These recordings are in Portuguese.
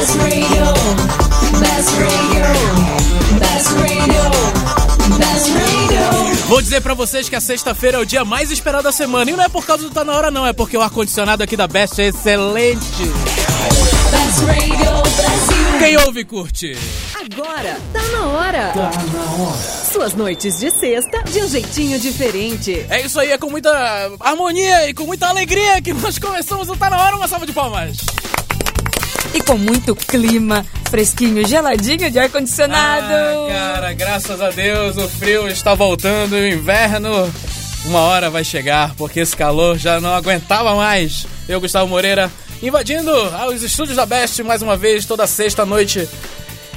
Best Radio, Best Radio, Best Radio, Best Radio. Vou dizer pra vocês que a sexta-feira é o dia mais esperado da semana. E não é por causa do Tá Na Hora não, é porque o ar-condicionado aqui da Best é excelente. Best Radio Brasil. Quem ouve, curte. Agora, tá na hora. Tá na hora. Suas noites de sexta, de um jeitinho diferente. É isso aí, é com muita harmonia e com muita alegria que nós começamos o Tá Na Hora. Uma salva de palmas. E com muito clima, fresquinho, geladinho de ar-condicionado. Ah, cara, graças a Deus, o frio está voltando e o inverno, uma hora vai chegar, porque esse calor já não aguentava mais. Eu, Gustavo Moreira, invadindo os estúdios da Best mais uma vez, toda sexta noite,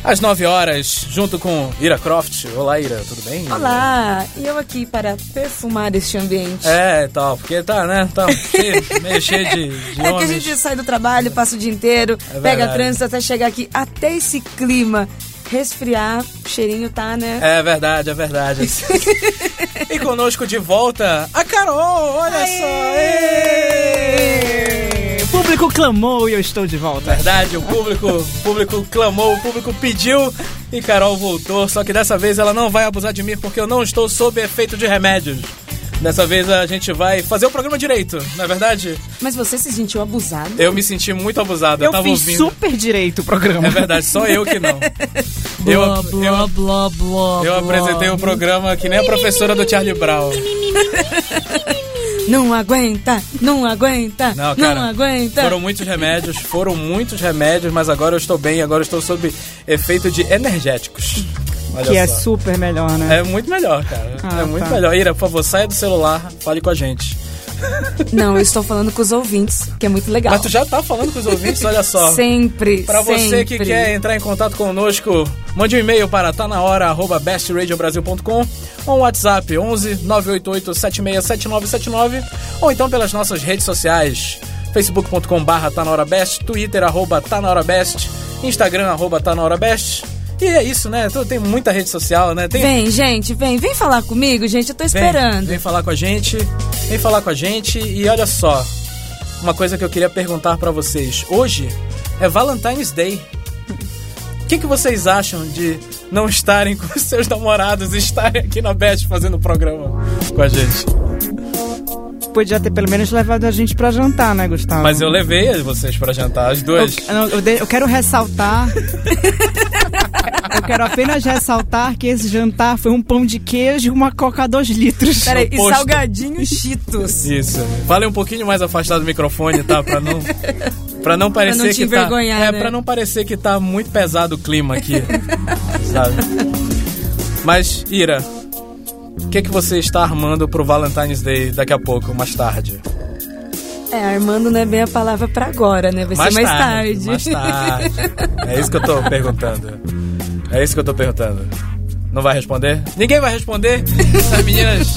às 9 horas, junto com Ira Croft. Olá, Ira, tudo bem? Olá, e eu aqui para perfumar este ambiente. É, tal, porque tá, né, tá meio cheio de homens. É que a gente sai do trabalho, passa o dia inteiro, pega trânsito até chegar aqui, até esse clima resfriar, o cheirinho tá, né? É verdade, é verdade. E conosco de volta, a Carol, olha Aê! Só! Aê! O público clamou e eu estou de volta. Verdade, o público clamou, o público pediu e Carol voltou. Só que dessa vez ela não vai abusar de mim porque eu não estou sob efeito de remédios. Dessa vez a gente vai fazer o programa direito, não é verdade? Mas você se sentiu abusado? Eu me senti muito abusado. Eu tava fiz ouvindo super direito o programa. É verdade, só eu que não. Eu apresentei o programa que nem a professora do Charlie Brown. Não aguenta, não aguenta, não, cara, não aguenta. Foram muitos remédios, mas agora eu estou bem, agora eu estou sob efeito de energéticos. Olha que só. É super melhor, né? É muito melhor, cara. Muito melhor. Ira, por favor, saia do celular, fale com a gente. Não, eu estou falando com os ouvintes, que é muito legal. Mas tu já tá falando com os ouvintes, olha só. Sempre, pra sempre. Pra você que quer entrar em contato conosco, mande um e-mail para tanahora@bestradiobrasil.com ou um WhatsApp 11 988 767979 ou então pelas nossas redes sociais, facebook.com/tanahorabest, twitter@tanahorabest, instagram@tanahorabest. E é isso, né? Tem muita rede social, né? Vem, gente, vem falar comigo, gente, eu tô esperando. Vem falar com a gente e olha só, uma coisa que eu queria perguntar pra vocês. Hoje é Valentine's Day. O que vocês acham de não estarem com seus namorados e estarem aqui na Best fazendo o programa com a gente? Podia ter pelo menos levado a gente pra jantar, né, Gustavo? Mas eu levei vocês pra jantar, as duas. Eu quero ressaltar... Eu quero apenas ressaltar que esse jantar foi um pão de queijo e uma coca 2 litros. Peraí, e salgadinho Cheetos. Isso. Fale um pouquinho mais afastado do microfone, tá? Pra não parecer pra não te que envergonhar, tá... né? É, pra não parecer que tá muito pesado o clima aqui, sabe? Mas, Ira, o que você está armando pro Valentine's Day daqui a pouco, mais tarde? É, armando não é bem a palavra pra agora, né? Vai mais ser mais tarde. É isso que eu tô perguntando. Não vai responder? Ninguém vai responder. As meninas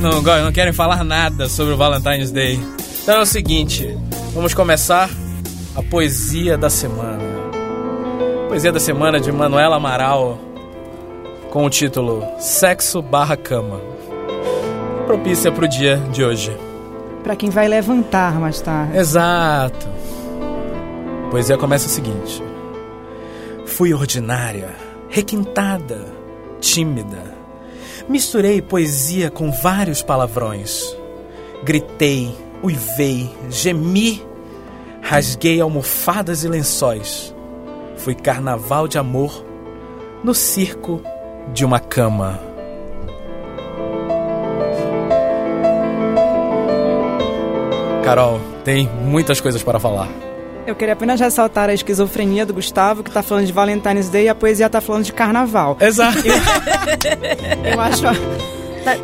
não querem falar nada sobre o Valentine's Day. Então é o seguinte, vamos começar a poesia da semana. Poesia da semana de Manuela Amaral, com o título Sexo/Cama. Propícia pro dia de hoje. Pra quem vai levantar mais tarde. Exato. A poesia começa o seguinte. Fui ordinária, requintada, tímida. Misturei poesia com vários palavrões. Gritei, uivei, gemi, rasguei almofadas e lençóis. Fui carnaval de amor no circo de uma cama. Carol, tem muitas coisas para falar. Eu queria apenas ressaltar a esquizofrenia do Gustavo, que tá falando de Valentine's Day e a poesia tá falando de carnaval. Exato. Eu acho...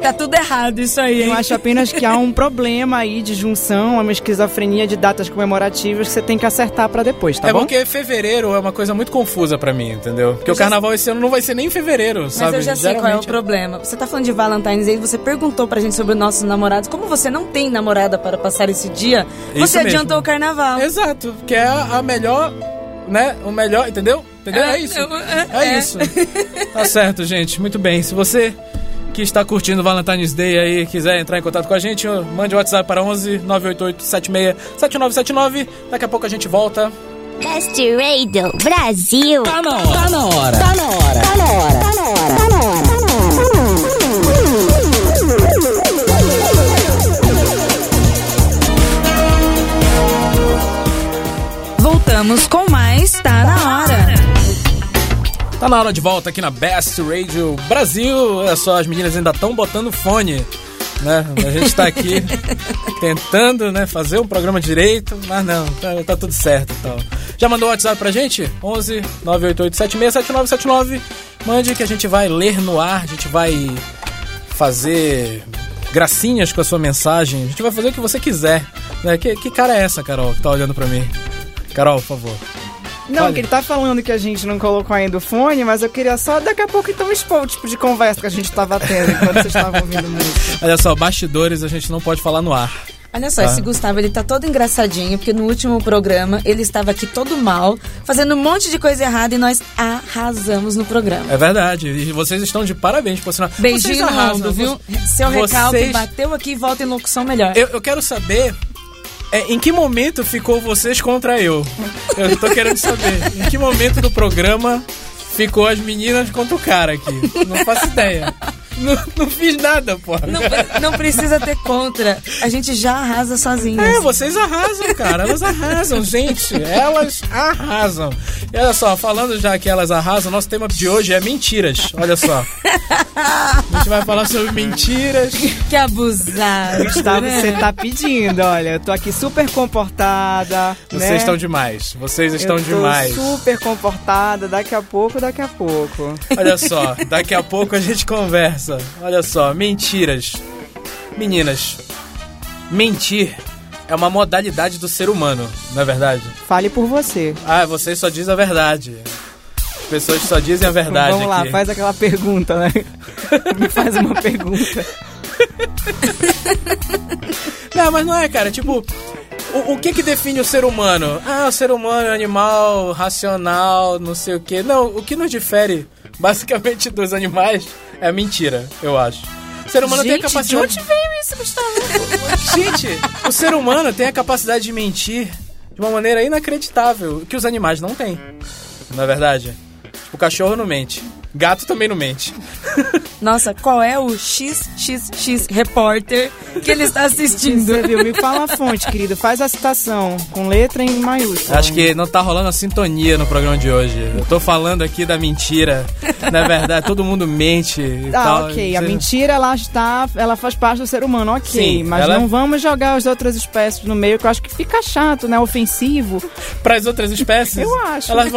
Tá tudo errado isso aí, hein? Eu acho apenas que há um problema aí de junção, uma esquizofrenia de datas comemorativas que você tem que acertar pra depois, tá bom? É porque fevereiro é uma coisa muito confusa pra mim, entendeu? Porque o carnaval esse ano não vai ser nem em fevereiro, mas sabe? Mas eu já sei qual é o problema. Você tá falando de Valentine's Day, você perguntou pra gente sobre os nossos namorados. Como você não tem namorada para passar esse dia, isso você mesmo. Adiantou o carnaval. Exato, que é a melhor... né? O melhor, entendeu? É isso. Tá certo, gente. Muito bem. Se você... que está curtindo o Valentine's Day aí, quiser entrar em contato com a gente, mande o WhatsApp para 11 988 76 7979. Daqui a pouco a gente volta Best Radio Brasil. Tá na hora, tá na hora, tá na hora, tá na hora, tá na hora, tá na hora, tá na hora, tá na hora. Voltamos com mais Tá Na Hora. Tá na hora de volta aqui na Best Radio Brasil. Olha só, as meninas ainda estão botando fone, né? A gente tá aqui tentando, né, fazer um programa direito, mas não, tá tudo certo. Então, já mandou o WhatsApp pra gente? 11 988 767979. Mande que a gente vai ler no ar, a gente vai fazer gracinhas com a sua mensagem, a gente vai fazer o que você quiser, né? Que cara é essa, Carol, que tá olhando pra mim? Carol, por favor. Não, olha, que ele tá falando que a gente não colocou ainda o fone, mas eu queria só daqui a pouco então expor o tipo de conversa que a gente tava tendo enquanto vocês estavam ouvindo música. Olha só, bastidores a gente não pode falar no ar. Olha só, esse Gustavo, ele tá todo engraçadinho, porque no último programa ele estava aqui todo mal, fazendo um monte de coisa errada e nós arrasamos no programa. É verdade, e vocês estão de parabéns, por sinal. Beijinho no rosto, viu? Seu recalque bateu aqui e volta em locução melhor. Eu quero saber... em que momento ficou vocês contra eu? Eu tô querendo saber. Em que momento do programa ficou as meninas contra o cara aqui? Não faço ideia. Não fiz nada, porra. Não precisa ter contra. A gente já arrasa sozinhas. É, vocês arrasam, cara. Elas arrasam, gente. Elas arrasam. E olha só, falando já que elas arrasam, nosso tema de hoje é mentiras. Olha só. A gente vai falar sobre mentiras. Que abusado. Gustavo, né? Você tá pedindo, olha. Eu tô aqui super comportada. Vocês, né, estão demais. Vocês estão demais. Eu tô super comportada. Daqui a pouco. Olha só. Daqui a pouco a gente conversa. Olha só, mentiras. Meninas, mentir é uma modalidade do ser humano, não é verdade? Fale por você. Ah, você só diz a verdade. As pessoas só dizem a verdade. Vamos lá, aqui. Faz aquela pergunta, né? Me faz uma pergunta. Não, mas não é, cara, tipo... O que define o ser humano? Ah, o ser humano é animal, racional, não sei o quê. Não, o que nos difere, basicamente, dos animais é a mentira, eu acho. O ser humano, gente, tem a capacidade... De onde veio isso, Gustavo? Gente, o ser humano tem a capacidade de mentir de uma maneira inacreditável, que os animais não têm, não é verdade? O cachorro não mente. Gato também não mente. Nossa, qual é o XXX repórter que ele está assistindo? Me fala a fonte, querido. Faz a citação com letra em maiúscula. Acho que não tá rolando a sintonia no programa de hoje. Eu tô falando aqui da mentira. Na verdade, todo mundo mente e tal. Ok. A mentira, ela faz parte do ser humano, ok. Sim, mas ela... não vamos jogar as outras espécies no meio, que eu acho que fica chato, né? Ofensivo. Para as outras espécies? Eu acho. Elas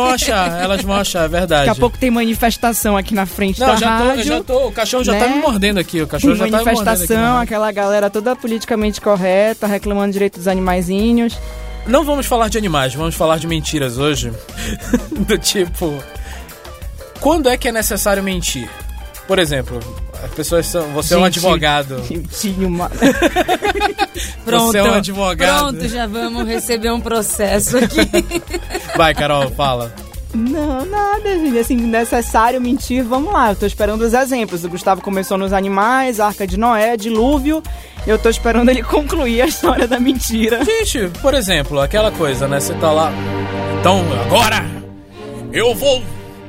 vão achar, é verdade. Daqui a pouco tem manifestação aqui na frente. Não, da rádio. O cachorro já, né, tá me mordendo aqui. O cachorro já tá me mordendo aqui. Manifestação, aquela galera toda politicamente correta, reclamando direito dos animaizinhos. Não vamos falar de animais, vamos falar de mentiras hoje. Do tipo... Quando é que é necessário mentir? Por exemplo, as pessoas são... Você, gente, é um advogado. Gentinho, mano. Pronto, você é um advogado. Pronto, já vamos receber um processo aqui. Vai, Carol, fala. Não, nada, gente. Assim, necessário mentir, vamos lá. Eu tô esperando os exemplos. O Gustavo começou nos animais, Arca de Noé, dilúvio. Eu tô esperando ele concluir a história da mentira. Gente, por exemplo, aquela coisa, né? Você tá lá... Então, agora, eu vou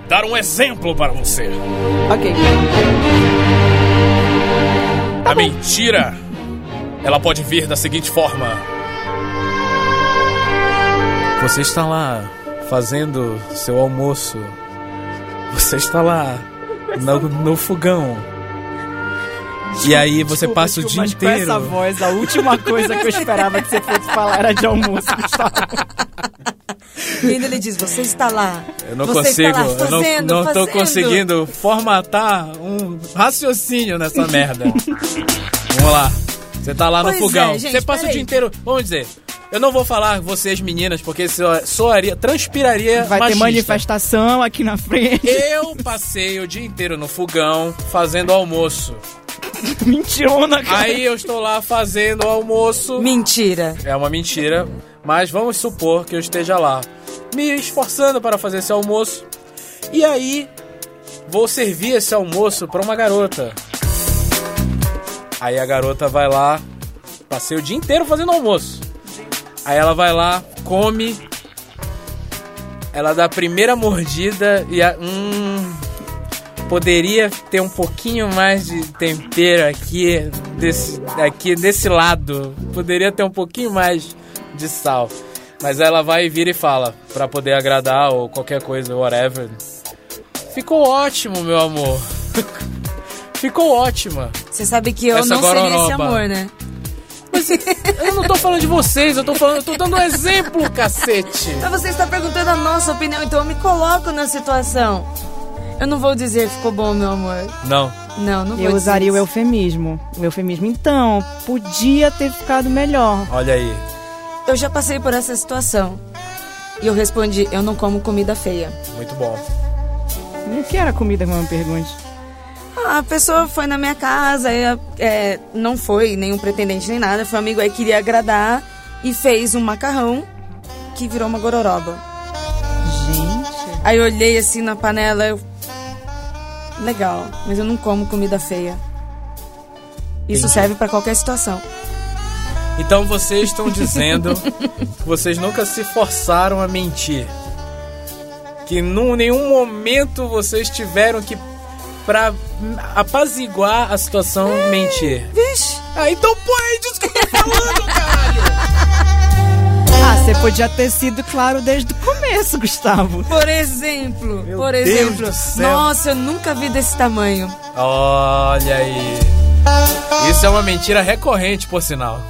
dar um exemplo para você. Ok. A mentira, ela pode vir da seguinte forma. Você está lá... fazendo seu almoço. Você está lá no fogão. E aí você passa o dia inteiro... Mas com essa voz, a última coisa que eu esperava que você fosse falar era de almoço. E ainda ele diz, você está lá. Eu não consigo, eu não estou conseguindo formatar um raciocínio nessa merda. Vamos lá. Você está lá no fogão. Gente, você passa o dia inteiro, vamos dizer... Eu não vou falar vocês, meninas, porque soaria, transpiraria machista. Vai ter manifestação aqui na frente. Eu passei o dia inteiro no fogão fazendo almoço. Mentirona, cara. Aí eu estou lá fazendo almoço. Mentira. É uma mentira, mas vamos supor que eu esteja lá me esforçando para fazer esse almoço. E aí vou servir esse almoço para uma garota. Aí a garota vai lá, passei o dia inteiro fazendo almoço. Aí ela vai lá, come, Ela dá a primeira mordida e a... poderia ter um pouquinho mais de tempero aqui desse lado. Poderia ter um pouquinho mais de sal. Mas ela vai e vira e fala, pra poder agradar ou qualquer coisa, whatever. Ficou ótimo, meu amor. Ficou ótima. Você sabe que eu essa não gororoba. Seria esse amor, né? Mas eu não tô falando de vocês, eu tô dando um exemplo, cacete. Mas você está perguntando a nossa opinião, então eu me coloco na situação. Eu não vou dizer ficou bom, meu amor. Não vou dizer. Eu usaria isso. O eufemismo. Então, podia ter ficado melhor. Olha aí. Eu já passei por essa situação. E eu respondi, eu não como comida feia. Muito bom. E o que era comida, que eu me pergunte? A pessoa foi na minha casa, não foi nenhum pretendente nem nada, foi um amigo aí que queria agradar e fez um macarrão que virou uma gororoba. Gente. Aí eu olhei assim na panela, legal, mas eu não como comida feia. Isso Entendi. Serve pra qualquer situação. Então vocês estão dizendo que vocês nunca se forçaram a mentir. Que em nenhum momento vocês tiveram que pra apaziguar a situação, mentir. Vixe. Ah, então põe aí disso que eu tô falando, caralho. Ah, você podia ter sido claro desde o começo, Gustavo. Por exemplo. Deus do céu. Nossa, eu nunca vi desse tamanho. Olha aí. Isso é uma mentira recorrente, por sinal.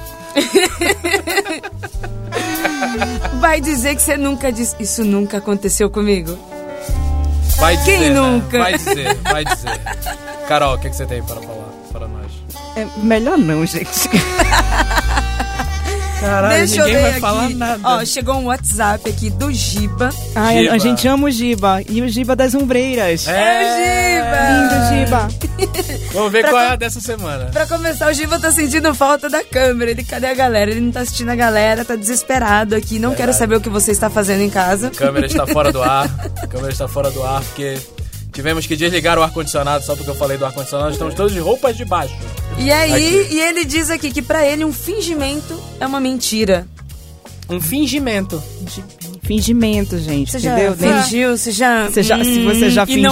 Vai dizer que você nunca disse. Isso nunca aconteceu comigo. Vai dizer, quem nunca? Né? Vai dizer. Carol, o que você tem para falar para nós? É melhor não, gente. Caralho, ninguém vai falar nada. Ó, chegou um WhatsApp aqui do Giba. Ai, Giba. A gente ama o Giba. E o Giba das Ombreiras. Lindo, Giba. Vamos ver qual é a dessa semana. Pra começar, o Giba tá sentindo falta da câmera. Ele, cadê a galera? Ele não tá assistindo a galera, tá desesperado aqui. Não quero saber o que você está fazendo em casa. A câmera está fora do ar. Porque tivemos que desligar o ar-condicionado só porque eu falei do ar-condicionado. Estamos todos de roupas de baixo. E aí, e ele diz aqui que pra ele um fingimento é uma mentira. Um fingimento. Fingimento, gente, você entendeu? Já fingiu, você já fingiu.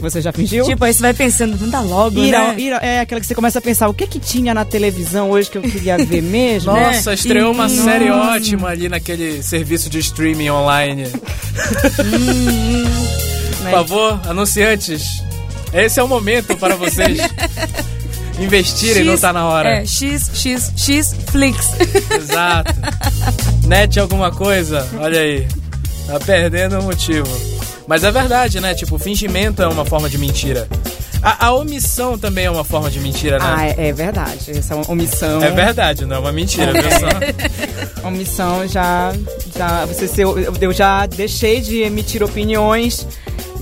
Você já fingiu? Tipo, aí você vai pensando, manda logo, né? É aquela que você começa a pensar, o que tinha na televisão hoje que eu queria ver mesmo? Nossa, né? Estreou uma série ótima ali naquele serviço de streaming online. Por favor, anunciantes, esse é o momento para vocês investirem no Tá Na Hora. É, Flix. Exato. Net alguma coisa, olha aí. Tá perdendo o motivo. Mas é verdade, né? Tipo, fingimento é uma forma de mentira. A omissão também é uma forma de mentira, né? Ah, é verdade. Essa omissão... É verdade, não é uma mentira, viu só? Omissão já... Eu já deixei de emitir opiniões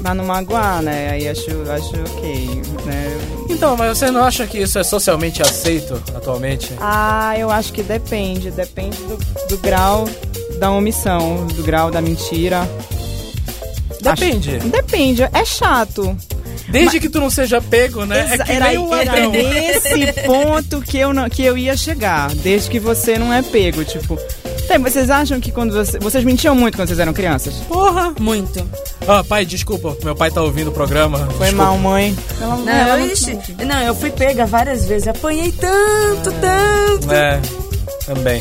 pra não magoar, né? Aí acho ok, né? Então, mas você não acha que isso é socialmente aceito atualmente? Ah, eu acho que depende do grau da omissão, do grau da mentira. Depende, é chato. Desde que tu não seja pego, né? Era nesse ponto que eu ia chegar, desde que você não é pego, tipo... Vocês acham que quando vocês mentiam muito quando vocês eram crianças? Porra! Muito. Ah, pai, desculpa. Meu pai tá ouvindo o programa. Foi desculpa. Mal, mãe. Não, eu fui pega várias vezes. Apanhei tanto. É, também.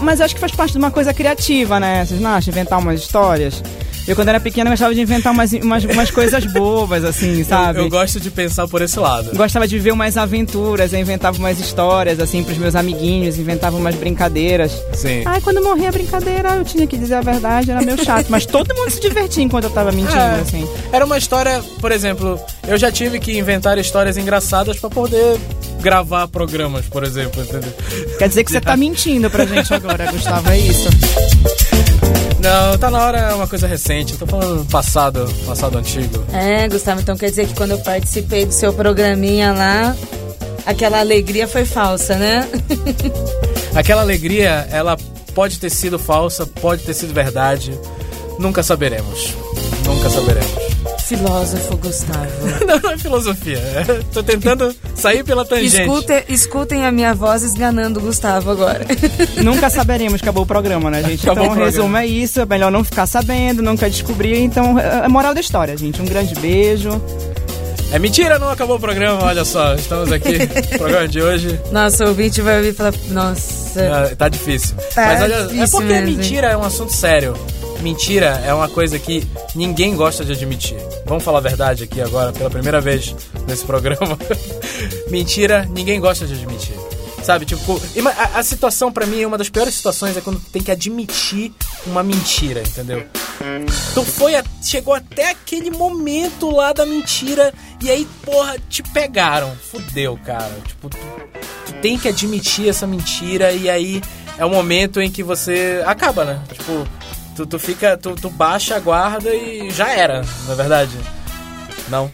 Mas eu acho que faz parte de uma coisa criativa, né? Vocês não acham? Inventar umas histórias. Eu, quando era pequena, gostava de inventar umas coisas bobas, assim, sabe? Eu gosto de pensar por esse lado. Gostava de viver umas aventuras, eu inventava umas histórias, assim, pros meus amiguinhos, inventava umas brincadeiras. Sim. Ai, quando eu morri a brincadeira, eu tinha que dizer a verdade, era meio chato. Mas todo mundo se divertia enquanto eu tava mentindo, assim. Era uma história, por exemplo, eu já tive que inventar histórias engraçadas pra poder gravar programas, por exemplo, entendeu? Quer dizer que você tá mentindo pra gente agora, Gustavo, é isso. Não, Tá Na Hora é uma coisa recente, eu tô falando passado antigo. É, Gustavo, então quer dizer que quando eu participei do seu programinha lá, aquela alegria foi falsa, né? Aquela alegria, ela pode ter sido falsa, pode ter sido verdade, nunca saberemos. filósofo Gustavo. Não, não é filosofia. Tô tentando sair pela tangente. Escutem a minha voz esganando o Gustavo agora. Nunca saberemos, acabou o programa, né, gente? Acabou então, o resumo é isso. É melhor não ficar sabendo, não quer descobrir. Então, é moral da história, gente. Um grande beijo. É mentira, não acabou o programa, olha só, estamos aqui no programa de hoje. Nossa, o ouvinte vai ouvir e falar, nossa... Ah, tá difícil. Tá. Mas olha, difícil é porque mesmo. Mentira é um assunto sério. Mentira é uma coisa que ninguém gosta de admitir. Vamos falar a verdade aqui agora, pela primeira vez nesse programa. Mentira, ninguém gosta de admitir. Sabe, tipo, a situação pra mim é uma das piores situações, é quando tem que admitir uma mentira, entendeu? Então chegou até aquele momento lá da mentira e aí, porra, te pegaram. Fudeu, cara. Tipo, tu tem que admitir essa mentira e aí é o momento em que você acaba, né? Tipo, tu baixa a guarda e já era, na verdade. Não?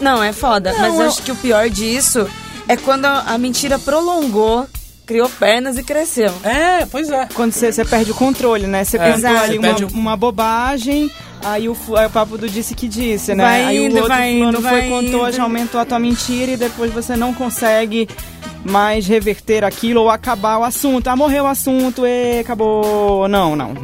Não, é foda. Não, mas eu acho que o pior disso... é quando a mentira prolongou, criou pernas e cresceu. É, pois é. Quando você perde o controle, né? Você contou ali uma bobagem, aí o papo do disse que disse, né? Vai aí indo, o outro plano foi contou, já aumentou a tua mentira e depois você não consegue mais reverter aquilo ou acabar o assunto. Ah, morreu o assunto, e acabou. Não.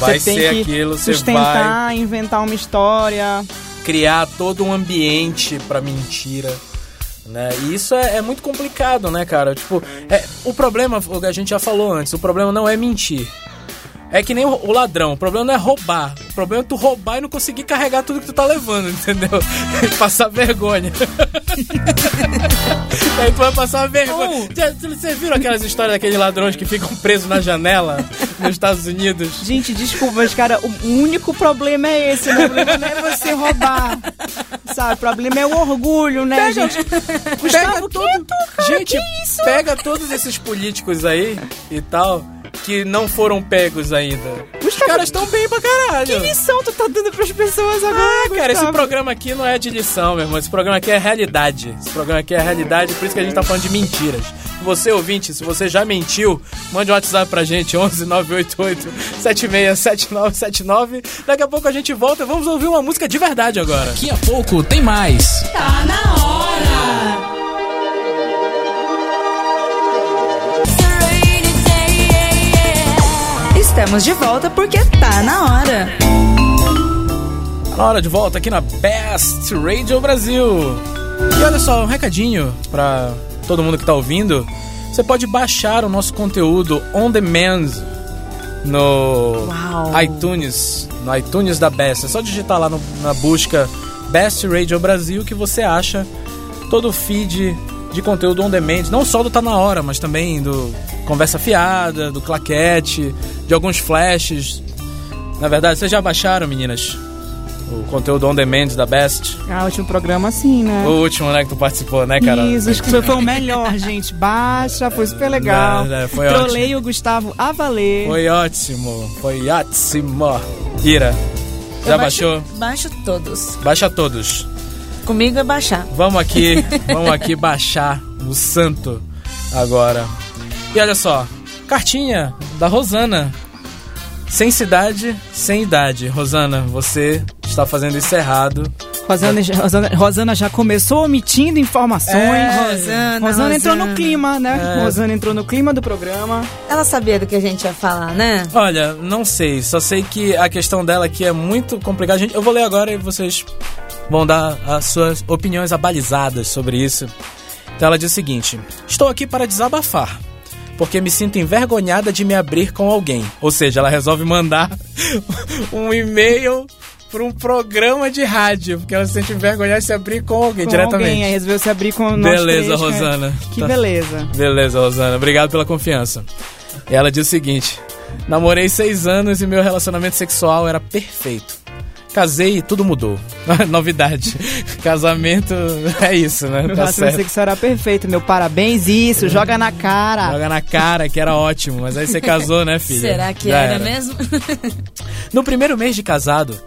Vai ser aquilo, você vai... sustentar, inventar uma história. Criar todo um ambiente pra mentira. Né? E isso é muito complicado, né, cara? Tipo, o problema, a gente já falou antes, o problema não é mentir. É que nem o ladrão, o problema não é roubar. O problema é tu roubar e não conseguir carregar tudo que tu tá levando, entendeu? Passar vergonha. Aí tu vai passar vergonha. Vocês viram aquelas histórias daqueles ladrões que ficam presos na janela nos Estados Unidos? Gente, desculpa, mas cara, o único problema é esse. O problema não é você roubar. Sabe, o problema é o orgulho, né, gente? Gente, pega todos esses políticos aí e tal... que não foram pegos ainda. Os caras estão bem pra caralho. Que lição tu tá dando pras pessoas agora, cara, Gustavo? Esse programa aqui não é de lição, meu irmão. Esse programa aqui é realidade. Esse programa aqui é realidade, por isso que a gente tá falando de mentiras. Você, ouvinte, se você já mentiu, mande um WhatsApp pra gente, 11 988 767979. Daqui a pouco a gente volta e vamos ouvir uma música de verdade agora. Daqui a pouco tem mais. Tá na hora! Estamos de volta porque tá na hora. Tá na hora de volta aqui na Best Radio Brasil. E olha só, um recadinho pra todo mundo que tá ouvindo. Você pode baixar o nosso conteúdo on demand no iTunes, no iTunes da Best. É só digitar lá na busca Best Radio Brasil que você acha todo o feed de conteúdo on demand, não só do Tá Na Hora, mas também do Conversa Fiada, do Claquete, de alguns flashes. Na verdade, vocês já baixaram, meninas, o conteúdo on demand da Best? Ah, o último programa, sim, né? O último, né, que tu participou, né, cara? Isso, acho que foi o melhor, gente. Baixa, foi super legal. Não, foi Trolei ótimo. O Gustavo a valer. Foi ótimo. Ira, já baixou? Baixo todos. Baixa todos. Comigo é baixar. Vamos aqui baixar o santo agora. E olha só, cartinha da Rosana. Sem cidade, sem idade. Rosana, você está fazendo isso errado. Rosana já começou omitindo informações. Rosana entrou no clima, né? Rosana entrou no clima do programa. Ela sabia do que a gente ia falar, né? Olha, não sei. Só sei que a questão dela aqui é muito complicada. Eu vou ler agora e vocês vão dar as suas opiniões abalizadas sobre isso. Então ela diz o seguinte: estou aqui para desabafar, porque me sinto envergonhada de me abrir com alguém. Ou seja, ela resolve mandar um e-mail para um programa de rádio, porque ela se sente envergonhada de se abrir com alguém diretamente. Aí resolveu se abrir com nós. Beleza, Rosana. Que beleza. Beleza, Rosana. Obrigado pela confiança. E ela diz o seguinte: namorei 6 anos e meu relacionamento sexual era perfeito. Casei e tudo mudou. Novidade. Casamento é isso, né? Meu relacionamento sexual era perfeito, meu parabéns, isso, joga na cara. Joga na cara, que era ótimo, mas aí você casou, né, filha? Será que era mesmo? No primeiro mês de casado,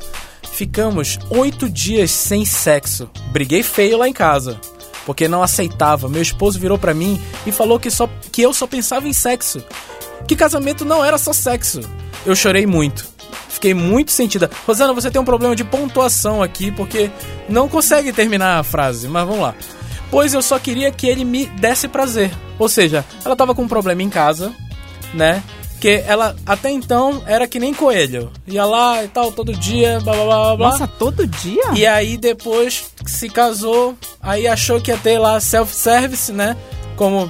ficamos 8 dias sem sexo. Briguei feio lá em casa, porque não aceitava. Meu esposo virou pra mim e falou que eu só pensava em sexo. Que casamento não era só sexo. Eu chorei muito. Fiquei muito sentida. Rosana, você tem um problema de pontuação aqui, porque não consegue terminar a frase, mas vamos lá. Pois eu só queria que ele me desse prazer. Ou seja, ela tava com um problema em casa, né? Que ela, até então, era que nem coelho. Ia lá e tal, todo dia, blá, blá, blá, blá. Nossa, todo dia? E aí, depois, se casou, aí achou que ia ter lá self-service, né? Como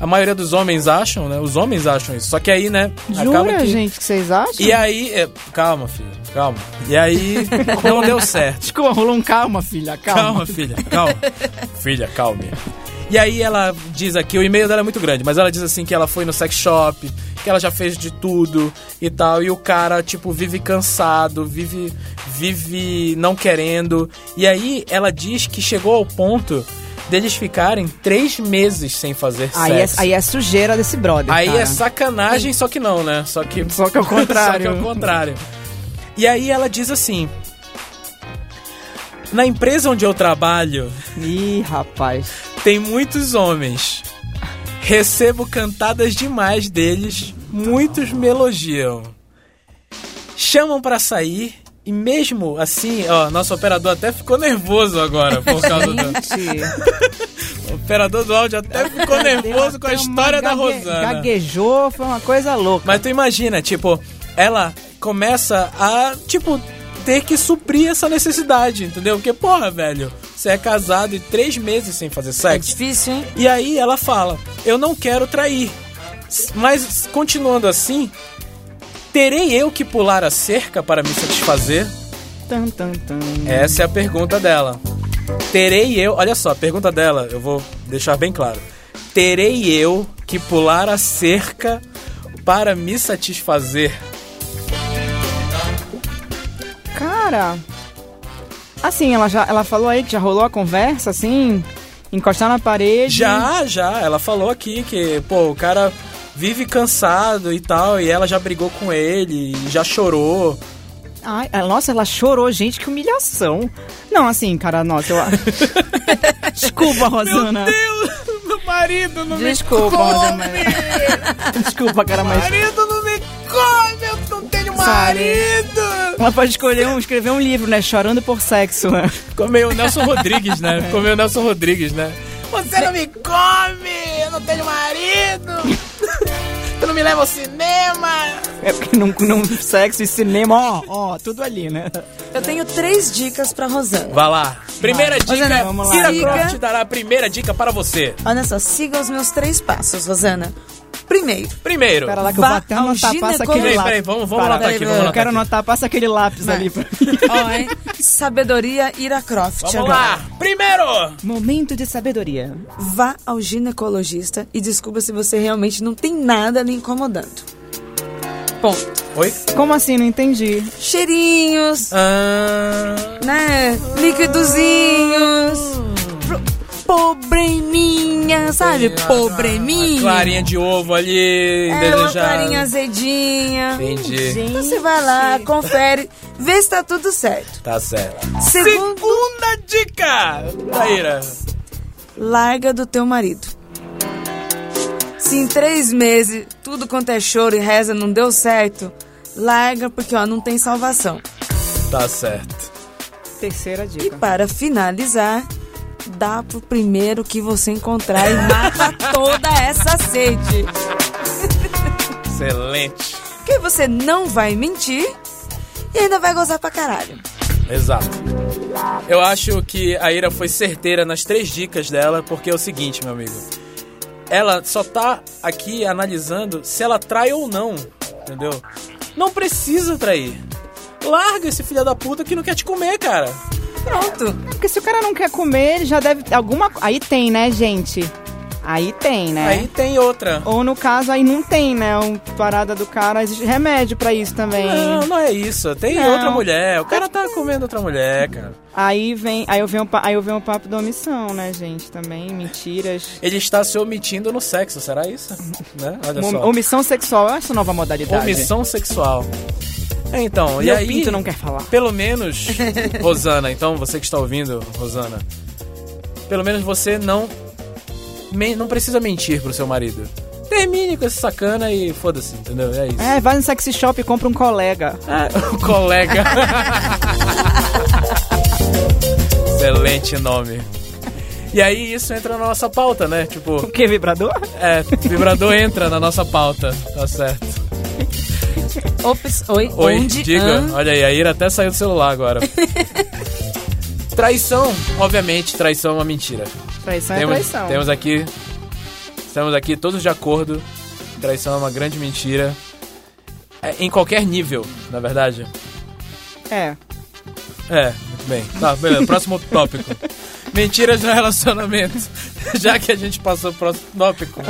a maioria dos homens acham, né? Os homens acham isso. Só que aí, né? Jura, acaba que... gente, que vocês acham? E aí... É... Calma, filha, calma. E aí, não deu certo. Desculpa, rolou um calma, filha, calma. Calma, filha, calma. Filha, calme. E aí ela diz aqui, o e-mail dela é muito grande, mas ela diz assim que ela foi no sex shop, que ela já fez de tudo e tal, e o cara, tipo, vive cansado, vive não querendo. E aí ela diz que chegou ao ponto deles ficarem 3 meses sem fazer sexo. Aí é sujeira desse brother, aí cara. É sacanagem, só que não, né? Só que é o contrário. Só que é o contrário. E aí ela diz assim... Na empresa onde eu trabalho... Ih, rapaz... Tem muitos homens. Recebo cantadas demais deles. Muitos me elogiam. Chamam pra sair... E mesmo assim, ó, nosso operador até ficou nervoso agora por causa do... O operador do áudio até ficou nervoso com a história da Rosana. Gaguejou, foi uma coisa louca. Mas tu imagina, tipo, ela começa a, tipo... ter que suprir essa necessidade, entendeu? Porque, porra, velho, você é casado e 3 meses sem fazer sexo. É difícil, hein? E aí ela fala, eu não quero trair, mas continuando assim, terei eu que pular a cerca para me satisfazer? Tum, tum, tum. Essa é a pergunta dela. Terei eu, olha só, a pergunta dela, eu vou deixar bem claro. Terei eu que pular a cerca para me satisfazer? Cara, assim, ela falou aí que já rolou a conversa, assim, encostar na parede. Já, ela falou aqui que, pô, o cara vive cansado e tal, e ela já brigou com ele, já chorou. Ai, nossa, ela chorou, gente, que humilhação. Não, assim, cara, nossa, eu acho... Desculpa, Rosana. Meu Deus, meu marido não me come. Rosana, mas... Desculpa, cara, mas... Marido não me come, eu não tenho marido. Ela pode escolher escrever um livro, né? Chorando por sexo, né? Ficou meio Nelson Rodrigues, né? Você não me come! Eu não tenho marido! Tu não me leva ao cinema! É porque não sexo e cinema, ó, tudo ali, né? Eu tenho 3 dicas pra Rosana. Vai lá. Primeira dica, Ira Croft dará a primeira dica para você. Olha só, siga os meus 3 passos, Rosana. Primeiro. Espera lá que eu vou até anotar, passa aquele lápis. Peraí, vamos anotar aqui. Eu quero anotar, passa aquele lápis ali pra mim. Ó, hein? Sabedoria Ira Croft. Vamos lá. Primeiro. Momento de sabedoria. Vá ao ginecologista e descubra se você realmente não tem nada lhe incomodando. Ponto. Oi? Como assim? Não entendi. Cheirinhos. Né? Líquidozinhos. Pobreminha, sabe? Pobreminha. Clarinha de ovo ali, indesejada. Uma clarinha azedinha. Entendi. Gente. Então você vai lá, confere, vê se tá tudo certo. Tá certo. Segunda dica, Taíra. Larga do teu marido. Se em 3 meses tudo quanto é choro e reza não deu certo, larga porque, ó, não tem salvação. Tá certo. Terceira dica. E para finalizar... Dá pro primeiro que você encontrar e mata toda essa sede. Excelente. Porque você não vai mentir e ainda vai gozar pra caralho. Exato. Eu acho que a Ira foi certeira nas 3 dicas dela, porque é o seguinte, meu amigo. Ela só tá aqui analisando se ela trai ou não, entendeu? Não precisa trair. Larga esse filho da puta que não quer te comer, cara. Pronto. Não, porque se o cara não quer comer, ele já deve... alguma. Aí tem, né, gente? Aí tem outra. Ou, no caso, aí não tem, né? Parada do cara, existe remédio pra isso também. Não é isso. Outra mulher. O cara tá comendo outra mulher, cara. Aí eu venho um papo da omissão, né, gente? Também, mentiras. Ele está se omitindo no sexo, será isso? Né? Olha só. Omissão sexual, essa nova modalidade. Omissão sexual. Então, e aí, pinto não quer falar. Pelo menos, Rosana, então você que está ouvindo, Rosana, pelo menos você não precisa mentir pro seu marido. termine com esse sacana e foda-se, entendeu? É isso. É, vai no sexy shop e compra um colega. É, um colega. Excelente nome. E aí isso entra na nossa pauta, né? Tipo... O quê? Vibrador? É, vibrador entra na nossa pauta, tá certo. Ops, oi, onde? Diga, olha aí, a Ira até saiu do celular agora. Traição, obviamente, traição é uma mentira. Traição é traição. Estamos aqui todos de acordo, traição é uma grande mentira, em qualquer nível, na verdade. É, muito bem. Tá, beleza, próximo tópico. Mentiras no relacionamento, já que a gente passou o próximo tópico.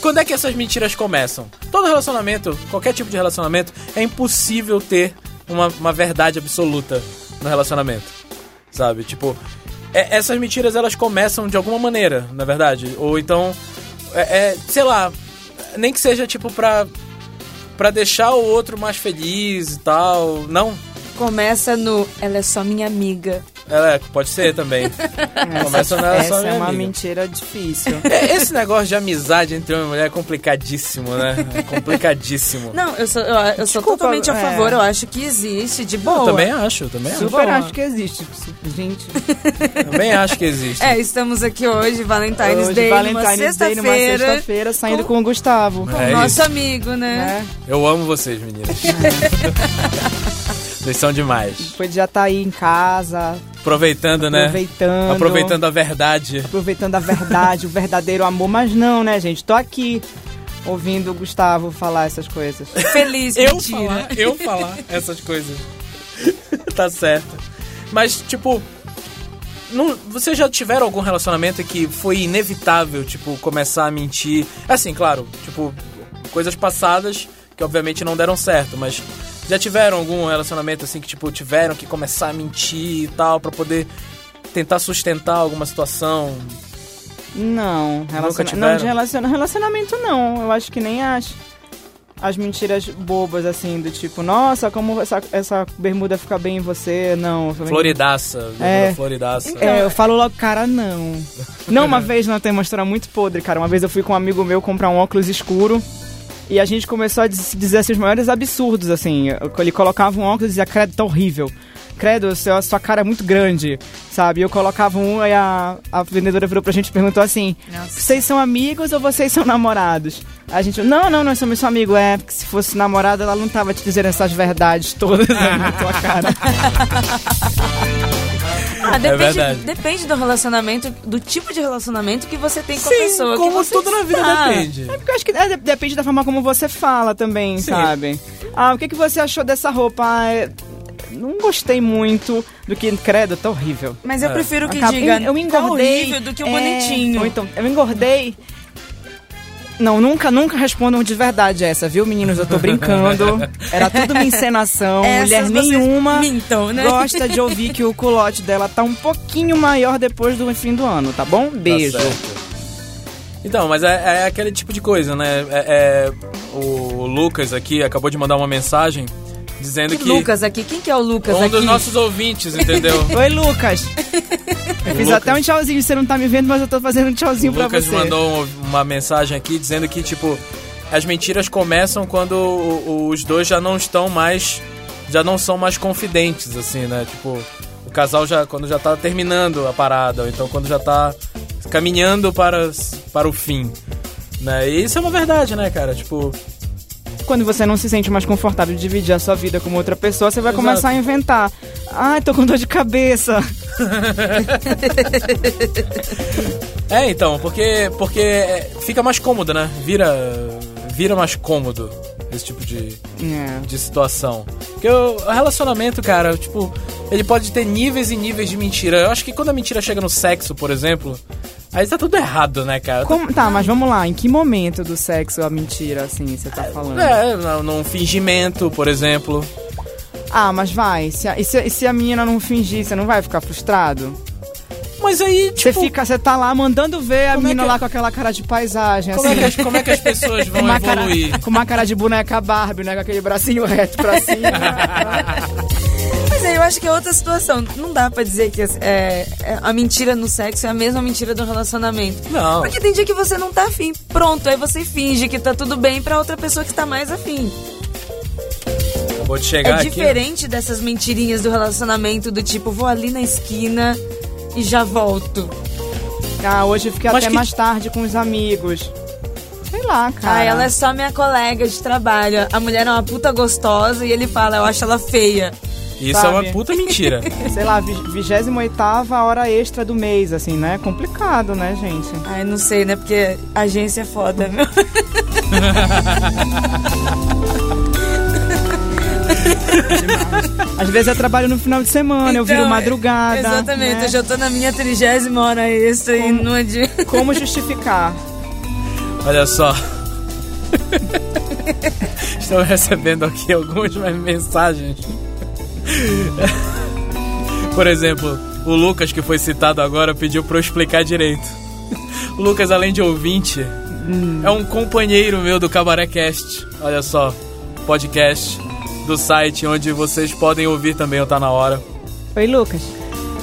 Quando é que essas mentiras começam? Todo relacionamento, qualquer tipo de relacionamento, é impossível ter uma verdade absoluta no relacionamento, sabe? Tipo, essas mentiras, elas começam de alguma maneira, na verdade. Ou então, sei lá, nem que seja tipo pra deixar o outro mais feliz e tal, não? Começa no, ela é só minha amiga. É, pode ser também. Começa na essa só é uma amiga. Mentira difícil. Esse negócio de amizade entre homem e mulher é complicadíssimo, né? É complicadíssimo. Não, eu sou totalmente a favor. Eu acho que existe, de boa. Eu também acho, Super boa. Acho que existe, gente. Também acho que existe. É, estamos aqui hoje, Valentine's Day, numa sexta-feira, saindo com o Gustavo. Com o nosso amigo, né? É. Eu amo vocês, meninas. Vocês são demais. Depois já tá aí em casa... Aproveitando, né? Aproveitando a verdade. Aproveitando a verdade, o verdadeiro amor. Mas não, né, gente? Tô aqui ouvindo o Gustavo falar essas coisas. Feliz, mentira. Eu falar essas coisas. Tá certo. Mas, tipo... Vocês já tiveram algum relacionamento que foi inevitável, tipo, começar a mentir? Assim, claro, tipo, coisas passadas que obviamente não deram certo, mas... Já tiveram algum relacionamento assim que, tipo, tiveram que começar a mentir e tal pra poder tentar sustentar alguma situação? Não, relacionamento não. Eu acho que nem as mentiras bobas, assim, do tipo, nossa, como essa bermuda fica bem em você, não. Floridaça, floridaça. Então, eu falo logo, cara, não. Não, uma vez, não, tem uma história muito podre, cara. Uma vez eu fui com um amigo meu comprar um óculos escuro. E a gente começou a dizer assim, os maiores absurdos, assim. Ele colocava um óculos e dizia, credo, tá horrível. Credo, a sua cara é muito grande, sabe? Eu colocava um e a vendedora virou pra gente e perguntou assim, nossa, vocês são amigos ou vocês são namorados? A gente, não, nós somos só amigos. É, porque se fosse namorada, ela não tava te dizendo essas verdades todas na tua cara. Depende do relacionamento, do tipo de relacionamento que você tem com a pessoa. Sim, como tudo na vida depende. É porque eu acho que depende da forma como você fala também, sim, sabe? Ah, o que você achou dessa roupa? Ah, não gostei muito do que... Credo, tá horrível. Mas eu prefiro que diga, eu engordei, tá horrível, do que o bonitinho. Ou então, eu engordei... Não, nunca respondam de verdade essa, viu, meninos? Eu tô brincando. Era tudo uma encenação. Mulher nenhuma mintam, né? Gosta de ouvir que o culote dela tá um pouquinho maior depois do fim do ano, tá bom? Beijo. Tá certo. Então, mas é aquele tipo de coisa, né? O Lucas aqui acabou de mandar uma mensagem dizendo que... Lucas aqui? Quem que é o Lucas aqui? Um dos nossos ouvintes, entendeu? Oi, Lucas. Eu fiz até um tchauzinho, você não tá me vendo, mas eu tô fazendo um tchauzinho pra você. O Lucas mandou uma mensagem aqui dizendo que, tipo, as mentiras começam quando os dois já não são mais confidentes, assim, né? Tipo, o casal quando já tá terminando a parada, ou então quando já tá caminhando para o fim, né? E isso é uma verdade, né, cara? Tipo... Quando você não se sente mais confortável de dividir a sua vida com outra pessoa, você vai começar a inventar. Ai, tô com dor de cabeça. Então, porque fica mais cômodo, né? Vira mais cômodo esse tipo de situação. Porque o relacionamento, cara, tipo, ele pode ter níveis e níveis de mentira. Eu acho que quando a mentira chega no sexo, por exemplo... Aí tá tudo errado, né, cara? Tá, mas vamos lá. Em que momento do sexo a mentira, assim, você tá falando? Num fingimento, por exemplo. Ah, mas vai. Se a menina não fingir, você não vai ficar frustrado? Mas aí, tipo... Você tá lá mandando ver a menina lá com aquela cara de paisagem, assim. Como é que as pessoas vão evoluir? Com uma cara de boneca Barbie, né? Com aquele bracinho reto pra cima. Mas eu acho que é outra situação. Não dá pra dizer que a mentira no sexo é a mesma mentira do relacionamento. Não. Porque tem dia que você não tá afim. Pronto, aí você finge que tá tudo bem pra outra pessoa que tá mais afim. Acabou de chegar aqui. É diferente dessas mentirinhas do relacionamento, do tipo, vou ali na esquina e já volto. Ah, hoje eu fiquei até mais tarde com os amigos. Sei lá, cara. Ah, ela é só minha colega de trabalho. A mulher é uma puta gostosa e ele fala, eu acho ela feia. Isso, sabe? É uma puta mentira. Sei lá, 28ª hora extra do mês, assim, né? Complicado, né, gente? Ai, não sei, né? Porque agência é foda, meu. Às vezes eu trabalho no final de semana, então, eu viro madrugada. Exatamente, né? Eu já tô na minha 30ª hora extra e não adianta. Como justificar? Olha só, estou recebendo aqui algumas mensagens. Por exemplo, o Lucas, que foi citado agora, pediu para eu explicar direito. O Lucas, além de ouvinte, é um companheiro meu do Cabaré Cast. Olha só, podcast do site onde vocês podem ouvir também o Tá Na Hora. Oi, Lucas.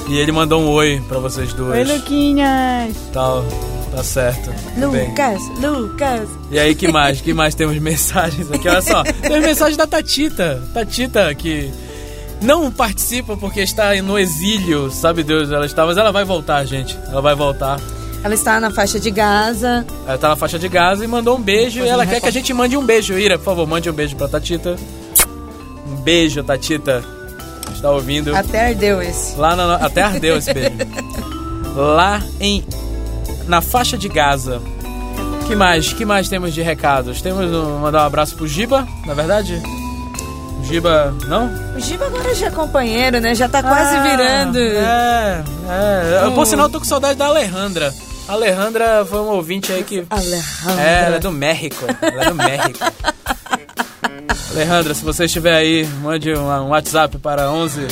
E ele mandou um oi para vocês duas. Oi, Luquinhas. Tal. Tá certo. Lucas, bem. Lucas. E aí, que mais? Que mais temos mensagens aqui? Olha só, temos mensagens da Tatita. Tatita, que não participa porque está no exílio, sabe Deus, ela está, mas ela vai voltar, gente. Ela vai voltar. Ela está na faixa de Gaza. Ela está na faixa de Gaza e mandou um beijo. E ela quer que a gente mande um beijo. Ira, por favor, mande um beijo pra Tatita. Um beijo, Tatita. Está ouvindo? Até ardeu esse. Até ardeu esse beijo. Lá na faixa de Gaza. Que mais? Que mais temos de recados? Temos mandar um abraço pro Giba, na verdade? O Giba, não? O Giba agora já é companheiro, né? Já tá quase virando. Por sinal, eu tô com saudade da Alejandra. A Alejandra foi uma ouvinte aí que... Alejandra. Ela é do México. Ela é do México. Alejandra, se você estiver aí, mande um WhatsApp para 11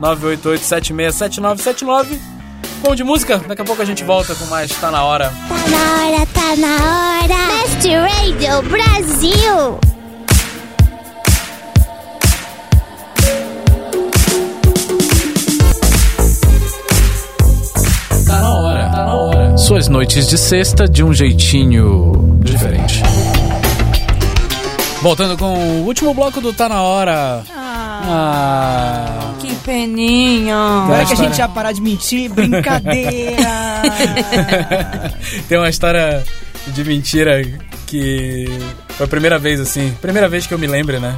988 767979. Bom de música, daqui a pouco a gente volta com mais Tá Na Hora. Tá na hora, tá na hora. Best Radio Brasil. Tá na hora, tá na hora. Suas noites de sexta de um jeitinho diferente. Voltando com o último bloco do Tá Na Hora. Que peninho. Agora que a gente ia parar de mentir, brincadeira. Tem uma história de mentira que foi a primeira vez, assim, primeira vez que eu me lembro, né?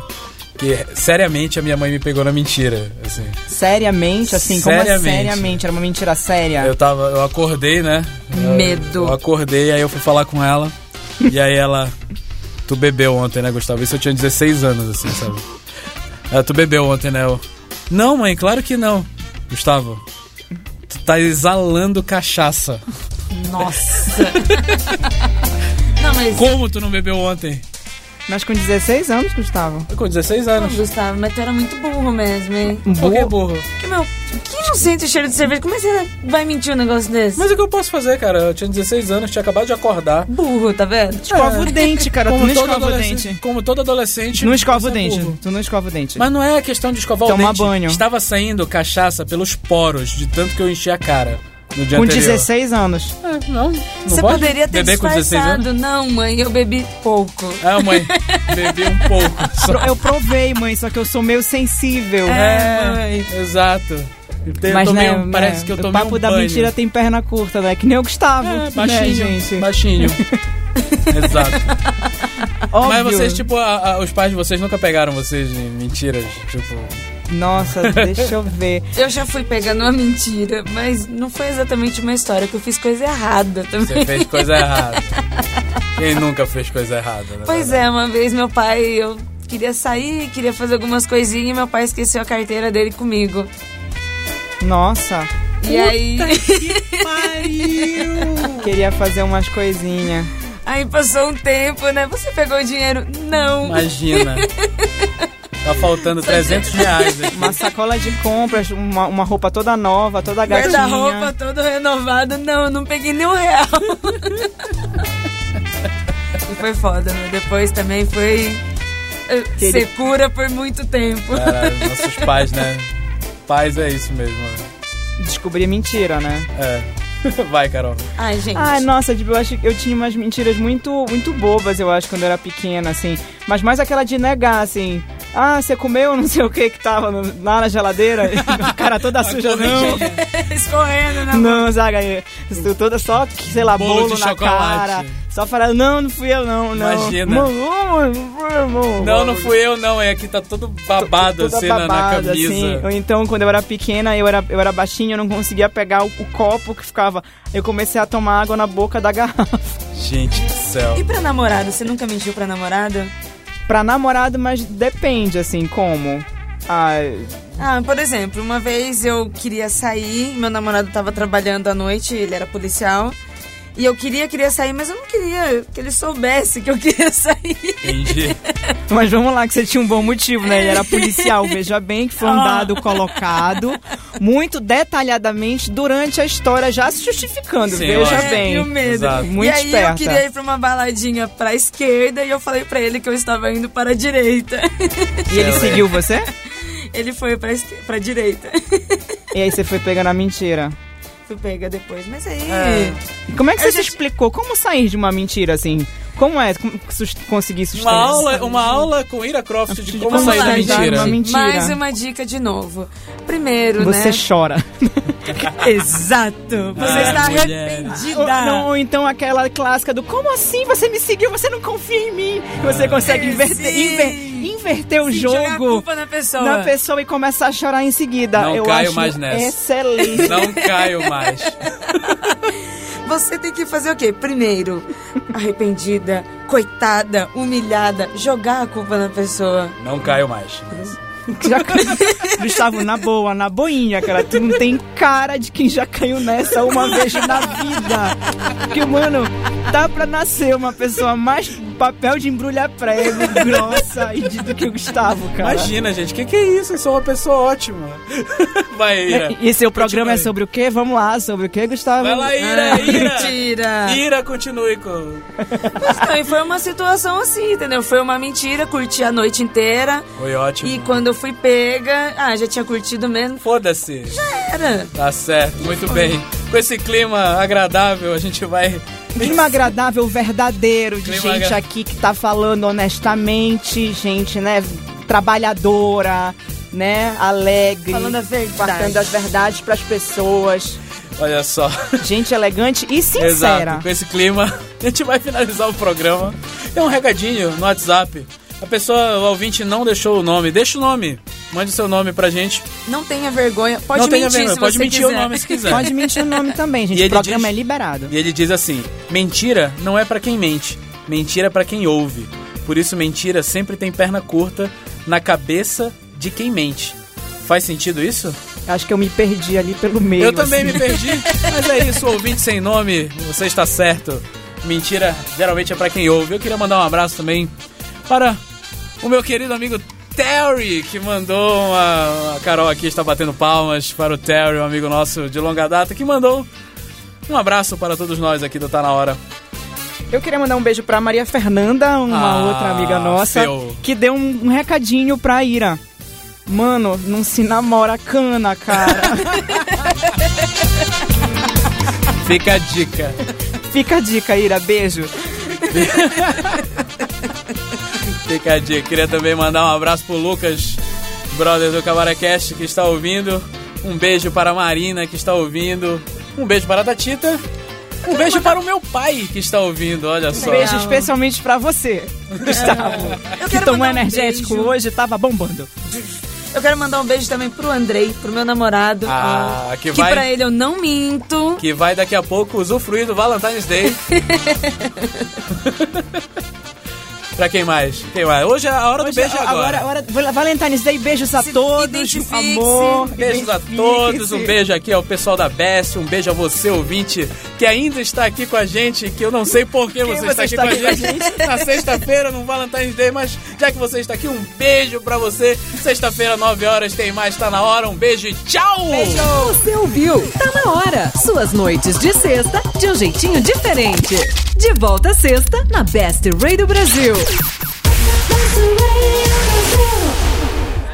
Que seriamente a minha mãe me pegou na mentira, assim. Seriamente? Assim, seriamente. Como é seriamente? Era uma mentira séria? Eu acordei, né? Medo. Eu acordei, aí eu fui falar com ela. E aí ela... Tu bebeu ontem, né, Gustavo? Isso eu tinha 16 anos, assim, sabe? Tu bebeu ontem, né? Não, mãe, claro que não. Gustavo, tu tá exalando cachaça. Nossa. Não, mas... Como tu não bebeu ontem? Mas com 16 anos, Gustavo. Com 16 anos. Não, Gustavo, mas tu era muito burro mesmo, hein? Por que burro? Porque, meu, quem não sente o cheiro de cerveja? Como é que você vai mentir um negócio desse? Mas o que eu posso fazer, cara? Eu tinha 16 anos, tinha acabado de acordar. Burro, tá vendo? Escova o dente, cara. Como tu não escova o dente. Como todo adolescente... Não escova o dente. Burro. Tu não escova o dente. Mas não é questão de escovar o dente. Toma banho. Estava saindo cachaça pelos poros, de tanto que eu enchi a cara. Com anterior. 16 anos. É, não. Você poderia ter disfarçado. Não, mãe, eu bebi pouco. Ah, mãe, bebi um pouco. Só. Eu provei, mãe, só que eu sou meio sensível. É, exato. Mas, né, parece que eu tomei um banho. O papo da mentira tem perna curta, né? Que nem o Gustavo. É, baixinho, né, gente? Baixinho. Exato. Óbvio. Mas vocês, tipo, os pais de vocês nunca pegaram vocês de mentiras, tipo... Nossa, deixa eu ver. Eu já fui pegando uma mentira, mas não foi exatamente uma história, que eu fiz coisa errada também. Você fez coisa errada. Quem nunca fez coisa errada, né? Pois é, uma vez meu pai, eu queria sair, queria fazer algumas coisinhas e meu pai esqueceu a carteira dele comigo. Nossa. E puta aí... que pariu! Queria fazer umas coisinhas. Aí passou um tempo, né? Você pegou o dinheiro? Não. Imagina. Tá faltando R$300. Uma sacola de compras, uma roupa toda nova, toda gatinha. Guarda roupa todo renovado. Não, eu não peguei nem R$1. E foi foda, né? Depois também foi secura por muito tempo. Cara, nossos pais, né? Rapaz, é isso mesmo. Descobrir mentira, né? É. Vai, Carol. Ai, gente. Ai, nossa, tipo, eu acho que eu tinha umas mentiras muito bobas, eu acho, quando eu era pequena, assim. Mas mais aquela de negar, assim. Ah, você comeu não sei o que tava lá na geladeira? Cara toda suja, não. Escorrendo, né? Não, Zaga, toda só, sei lá, bolo na cara. Só falando, não fui eu, não. Imagina. Não fui eu, não. É que tá todo babado, assim, na camisa. Assim. Ou então, quando eu era pequena, eu era baixinha, eu não conseguia pegar o copo que ficava. Eu comecei a tomar água na boca da garrafa. Gente do céu. E pra namorado? Você nunca mentiu pra namorado? Pra namorado, mas depende, assim, como? Por exemplo, uma vez eu queria sair, meu namorado tava trabalhando à noite, ele era policial... E eu queria sair, mas eu não queria que ele soubesse que eu queria sair. Entendi. Mas vamos lá, que você tinha um bom motivo, né? Ele era policial, veja bem, que foi um dado colocado muito detalhadamente durante a história, já se justificando, sim, veja bem. E o medo. Exato. Muito esperta. E aí eu queria ir pra uma baladinha pra esquerda e eu falei pra ele que eu estava indo para a direita. E ele seguiu você? Ele foi pra direita. E aí você foi pegando a mentira. Tu pega depois, mas aí... Como é que você se explicou? Como sair de uma mentira, assim? Como é conseguir sustentar? Uma aula com Ira Croft de como sair da mentira. Mais uma dica de novo. Primeiro, você chora. Exato. Você está arrependida. Ou então aquela clássica do como assim você me seguiu, você não confia em mim. Você consegue inverter o jogo. Jogar a culpa na pessoa e começar a chorar em seguida. Não eu caio acho mais nessa. Excelente. Não caio mais. Você tem que fazer o quê? Primeiro, arrependida, coitada, humilhada, jogar a culpa na pessoa. Não caio mais. Já caiu. Gustavo, na boinha, cara. Tu não tem cara de quem já caiu nessa uma vez na vida. Porque, mano, tá pra nascer uma pessoa mais papel de embrulhar prego, grossa e do que o Gustavo, cara. Imagina, gente, o que é isso? Eu sou uma pessoa ótima. Vai, Ira. E seu programa é sobre o quê? Vamos lá, sobre o quê, Gustavo? Vai lá, Ira, Mentira. Ira, continue com... Mas não, e foi uma situação assim, entendeu? Foi uma mentira, curti a noite inteira. Foi ótimo. E quando eu fui pega... já tinha curtido mesmo. Foda-se. Já era. Tá certo, muito bem. Com esse clima agradável, a gente vai... Clima agradável, verdadeiro, de gente aqui que tá falando honestamente, gente, né, trabalhadora, né, alegre. Falando a verdade. Passando as verdades pras pessoas. Olha só. Gente elegante e sincera. Exato, com esse clima, a gente vai finalizar o programa. Tem um recadinho no WhatsApp. A pessoa, o ouvinte, não deixou o nome. Deixa o nome. Mande seu nome pra gente. Não tenha vergonha. Pode mentir se você pode mentir quiser. O nome se quiser. Pode mentir o nome também, gente. O programa é liberado. E ele diz assim, mentira não é pra quem mente. Mentira é pra quem ouve. Por isso, mentira sempre tem perna curta na cabeça de quem mente. Faz sentido isso? Acho que eu me perdi ali pelo meio. Eu também me perdi. Mas é isso, ouvinte sem nome, você está certo. Mentira geralmente é pra quem ouve. Eu queria mandar um abraço também para... o meu querido amigo Terry, que mandou uma... A Carol aqui está batendo palmas para o Terry, um amigo nosso de longa data, que mandou um abraço para todos nós aqui do Tá Na Hora. Eu queria mandar um beijo para Maria Fernanda, uma outra amiga nossa, que deu um recadinho para Ira. Mano, não se namora cana, cara. Fica a dica. Fica a dica, Ira. Beijo. Fica a dica. Queria também mandar um abraço pro Lucas, brother do Cabaré Cast, que está ouvindo. Um beijo para a Marina, que está ouvindo. Um beijo para a Tatita. Um beijo para o meu pai, que está ouvindo, olha só. Um beijo especialmente para você, Gustavo. Que tomou energético hoje, tava bombando. Eu quero mandar um beijo também pro Andrei, pro meu namorado. Que pra ele eu não minto. Que vai daqui a pouco usufruir do Valentine's Day. Pra quem mais? Quem mais? Hoje é a hora do beijo agora. Valentine's Day, beijos a todos, amor. Beijos a todos, um beijo aqui ao pessoal da Best, um beijo a você, ouvinte, que ainda está aqui com a gente, que eu não sei por que você está aqui com a gente na sexta-feira, no Valentine's Day, mas já que você está aqui, um beijo pra você. Sexta-feira, 9 horas, tem mais, Tá Na Hora, um beijo e tchau! Beijo. Você ouviu? Tá Na Hora. Suas noites de sexta, de um jeitinho diferente. De volta sexta, na Best Radio Brasil. That's the way.